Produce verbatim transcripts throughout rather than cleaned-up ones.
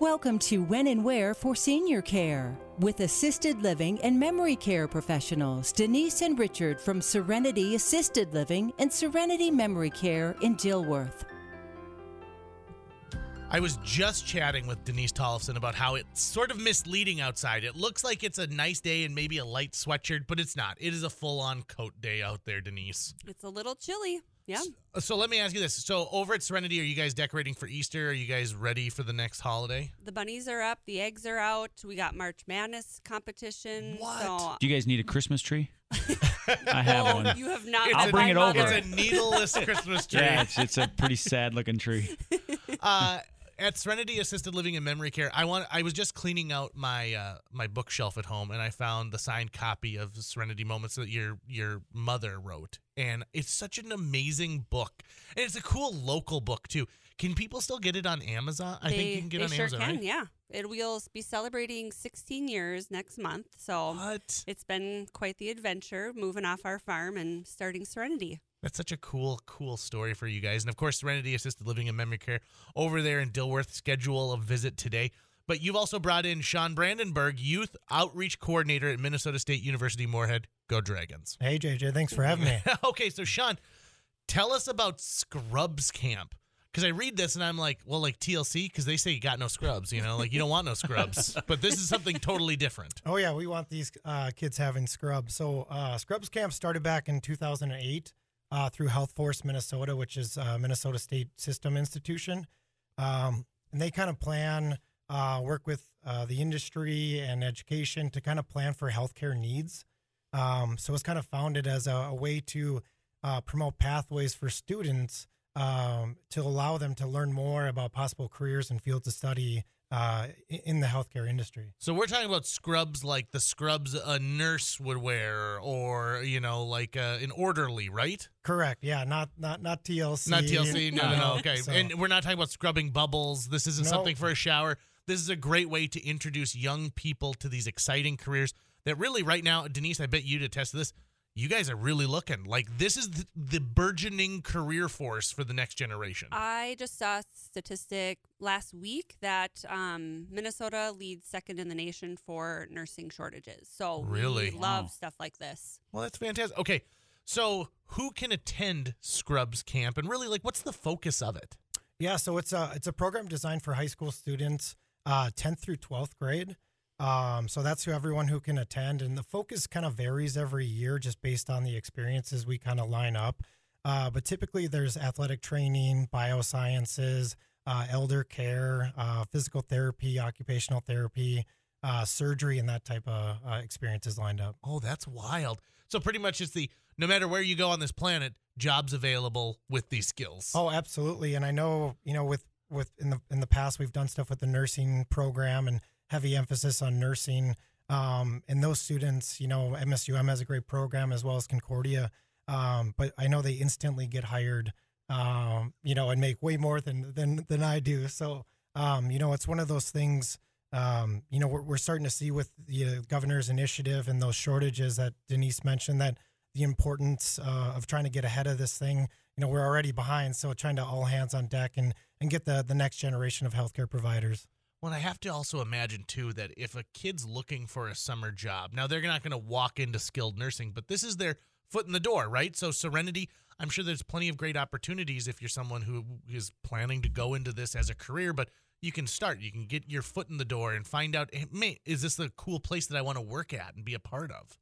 Welcome to When and Where for Senior Care with Assisted Living and Memory Care Professionals Denise and Richard from Serenity Assisted Living and Serenity Memory Care in Dilworth. I was just chatting with Denise Tollefson about how it's sort of misleading outside. It looks like it's a nice day and maybe a light sweatshirt, but it's not. It is a full-on coat day out there, Denise. It's a little chilly. Yeah. So, so let me ask you this. So over at Serenity, are you guys decorating for Easter? Are you guys ready for the next holiday? The bunnies are up. The eggs are out. We got March Madness competition. What? So. Do you guys need a Christmas tree? I have well, one. You have not. It's I'll a, bring it mother. over. It's a needleless Christmas tree. Yeah, it's, it's a pretty sad looking tree. uh, at Serenity Assisted Living and Memory Care, I want. I was just cleaning out my uh, my bookshelf at home, and I found the signed copy of Serenity Moments that your your mother wrote. And it's such an amazing book. And it's a cool local book, too. Can people still get it on Amazon? They, I think you can get they it on sure Amazon, can, right? Yeah. It will be celebrating sixteen years next month. So what? It's been quite the adventure moving off our farm and starting Serenity. That's such a cool, cool story for you guys. And, of course, Serenity Assisted Living and Memory Care over there in Dilworth. Schedule a visit today. But you've also brought in Sean Brandenburg, Youth Outreach Coordinator at Minnesota State University, Moorhead. Go Dragons. Hey, J J. Thanks for having me. Okay, so, Sean, tell us about Scrubs Camp. Because I read this, and I'm like, well, like T L C, because they say you got no scrubs, you know? Like, you don't want no scrubs. But this is something totally different. Oh, yeah. We want these uh, kids having scrubs. So, uh, Scrubs Camp started back in two thousand eight uh, through Health Force Minnesota, which is uh, Minnesota State System Institution. Um, and they kind of plan... Uh, work with uh, the industry and education to kind of plan for healthcare needs. Um, so it's kind of founded as a, a way to uh, promote pathways for students um, to allow them to learn more about possible careers and fields of study uh, in the healthcare industry. So we're talking about scrubs like the scrubs a nurse would wear, or, you know, like uh, an orderly, right? Correct. Yeah. Not not not T L C. Not T L C. No, no, no. Okay. So. And we're not talking about scrubbing bubbles. This isn't no. something for a shower. This is a great way to introduce young people to these exciting careers that really right now, Denise, I bet you to attest to this, you guys are really looking. Like, this is the, the burgeoning career force for the next generation. I just saw a statistic last week that um, Minnesota leads second in the nation for nursing shortages. So really? we love wow. stuff like this. Well, that's fantastic. Okay, so who can attend Scrubs Camp? And really, like, what's the focus of it? Yeah, so it's a, it's a program designed for high school students, Uh, tenth through twelfth grade. Um, so that's who everyone who can attend. And the focus kind of varies every year just based on the experiences we kind of line up. Uh, but typically there's athletic training, biosciences, uh, elder care, uh, physical therapy, occupational therapy, uh, surgery, and that type of uh, experiences lined up. Oh, that's wild. So pretty much it's the, no matter where you go on this planet, jobs available with these skills. Oh, absolutely. And I know, you know, with With in the in the past, we've done stuff with the nursing program and heavy emphasis on nursing. Um, and those students, you know, M S U M has a great program as well as Concordia. Um, but I know they instantly get hired, um, you know, and make way more than than than I do. So, um, you know, it's one of those things. Um, you know, we're we're starting to see with the governor's initiative and those shortages that Denise mentioned, that the importance uh, of trying to get ahead of this thing. You know, we're already behind, so trying to all hands on deck and. and get the, the next generation of healthcare providers. Well, I have to also imagine, too, that if a kid's looking for a summer job, now they're not going to walk into skilled nursing, but this is their foot in the door, right? So Serenity, I'm sure there's plenty of great opportunities if you're someone who is planning to go into this as a career, but you can start. You can get your foot in the door and find out, hey, mate, is this the cool place that I want to work at and be a part of?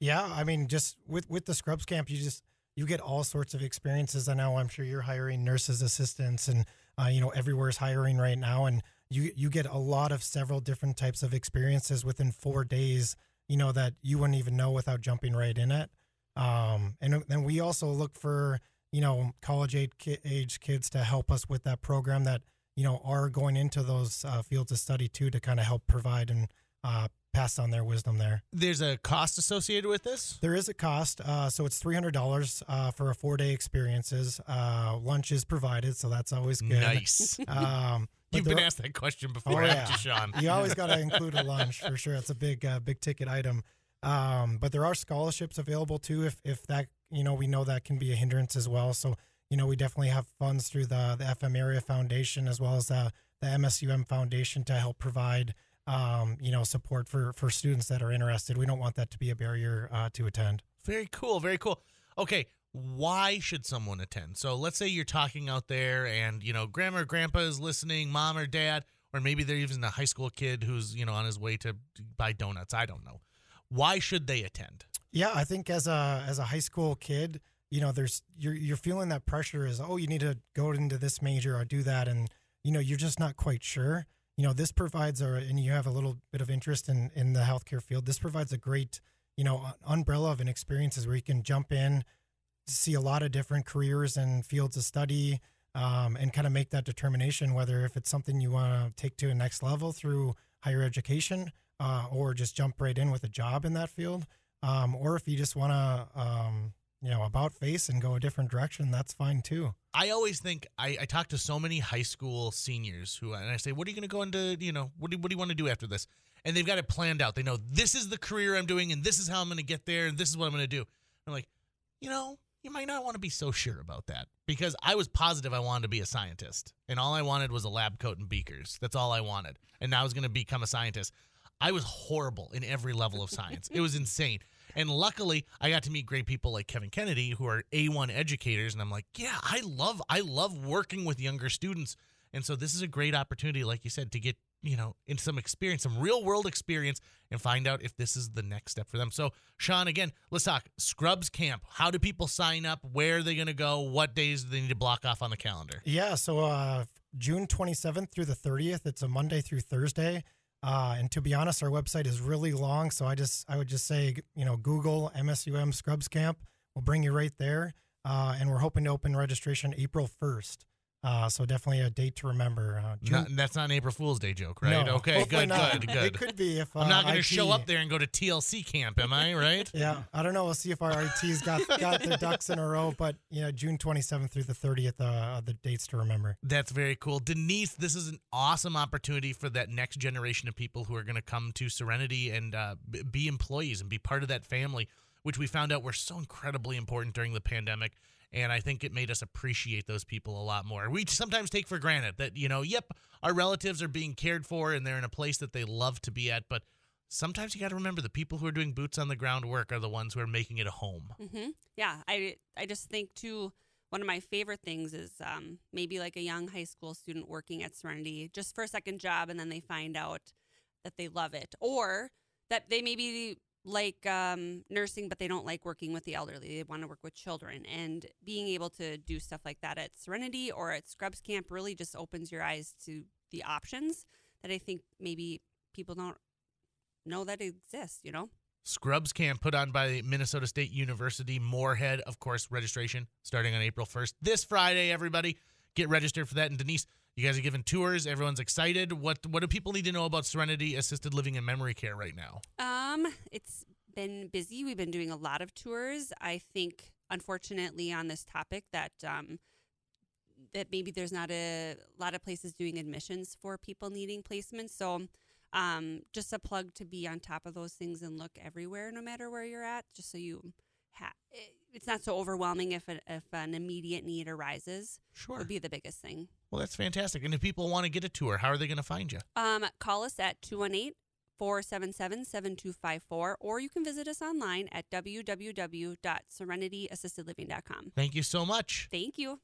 Yeah, I mean, just with, with the Scrubs Camp, you just... You get all sorts of experiences. I know I'm sure you're hiring nurses assistants and, uh, you know, everywhere's hiring right now. And you, you get a lot of several different types of experiences within four days, you know, that you wouldn't even know without jumping right in it. Um, and then we also look for, you know, college age, age kids to help us with that program that, you know, are going into those uh, fields of study too, to kind of help provide and uh pass on their wisdom there. There's a cost associated with this? There is a cost. Uh, so it's three hundred dollars uh, for a four-day experiences. Uh, lunch is provided, so that's always good. Nice. Um, You've been are... asked that question before, oh, yeah. Sean. You always got to include a lunch, for sure. It's a big, uh, big ticket item. Um, but there are scholarships available, too, if, if that, you know, we know that can be a hindrance as well. So, you know, we definitely have funds through the, the F M Area Foundation as well as the, the M S U M Foundation to help provide, um, you know, support for, for students that are interested. We don't want that to be a barrier uh, to attend. Very cool. Very cool. Okay. Why should someone attend? So let's say you're talking out there and, you know, grandma or grandpa is listening, mom or dad, or maybe they're even a high school kid who's, you know, on his way to buy donuts. I don't know. Why should they attend? Yeah, I think as a as a high school kid, you know, there's you're you're feeling that pressure is, oh, you need to go into this major or do that. And, you know, you're just not quite sure. You know, this provides a, and you have a little bit of interest in, in the healthcare field. This provides a great, you know, umbrella of an experiences where you can jump in, see a lot of different careers and fields of study, um, and kind of make that determination, whether if it's something you want to take to a next level through higher education, uh, or just jump right in with a job in that field. Um, or if you just want to, um, you know, about face and go a different direction, that's fine too. I always think I, I talk to so many high school seniors who, and I say, what are you going to go into, you know, what do, what do you want to do after this? And they've got it planned out. They know this is the career I'm doing and this is how I'm going to get there. And this is what I'm going to do. I'm like, you know, you might not want to be so sure about that, because I was positive I wanted to be a scientist, and all I wanted was a lab coat and beakers. That's all I wanted. And now I was going to become a scientist. I was horrible in every level of science. It was insane. And luckily I got to meet great people like Kevin Kennedy, who are A one educators. And I'm like, yeah, I love, I love working with younger students. And so this is a great opportunity, like you said, to get, you know, in some experience, some real world experience, and find out if this is the next step for them. So Sean, again, let's talk Scrubs Camp. How do people sign up? Where are they going to go? What days do they need to block off on the calendar? Yeah. So, uh, June twenty-seventh through the thirtieth, it's a Monday through Thursday. Uh, and to be honest, our website is really long. So I just, I would just say, you know, Google M S U M Scrubs Camp. We'll bring you right there. Uh, and we're hhoping to open registration April first. Uh, so definitely a date to remember. Uh, not, that's not an April Fool's Day joke, right? No, okay, good, not. good, good. It could be. If, uh, I'm not going to show up there and go to T L C camp, am I, right? Yeah, I don't know. We'll see if our I T's got, got their ducks in a row. But, you know, June twenty-seventh through the thirtieth, uh, the dates to remember. That's very cool. Denise, this is an awesome opportunity for that next generation of people who are going to come to Serenity and uh, be employees and be part of that family, which we found out were so incredibly important during the pandemic. And I think it made us appreciate those people a lot more. We sometimes take for granted that, you know, yep, our relatives are being cared for and they're in a place that they love to be at. But sometimes you got to remember the people who are doing boots on the ground work are the ones who are making it a home. Mm-hmm. Yeah, I, I just think, too, one of my favorite things is um, maybe like a young high school student working at Serenity just for a second job, and then they find out that they love it, or that they maybe like um, nursing, but they don't like working with the elderly. They want to work with children, and being able to do stuff like that at Serenity or at Scrubs Camp really just opens your eyes to the options that I think maybe people don't know that exist, you know? Scrubs Camp, put on by Minnesota State University, Moorhead. Of course, registration starting on April first. This Friday, everybody, get registered for that. And Denise, you guys are giving tours. Everyone's excited. What what do people need to know about Serenity Assisted Living and Memory Care right now? Um, it's been busy. We've been doing a lot of tours. I think, unfortunately, on this topic, that um, that maybe there's not a lot of places doing admissions for people needing placements. So um, just a plug to be on top of those things and look everywhere, no matter where you're at, just so you ha- it's not so overwhelming if an, if an immediate need arises. Sure. Would be the biggest thing. Well, that's fantastic. And if people want to get a tour, how are they going to find you? Um, call us at two one eight, four seven seven, seven two five four, or you can visit us online at w w w dot serenity assisted living dot com. Thank you so much. Thank you.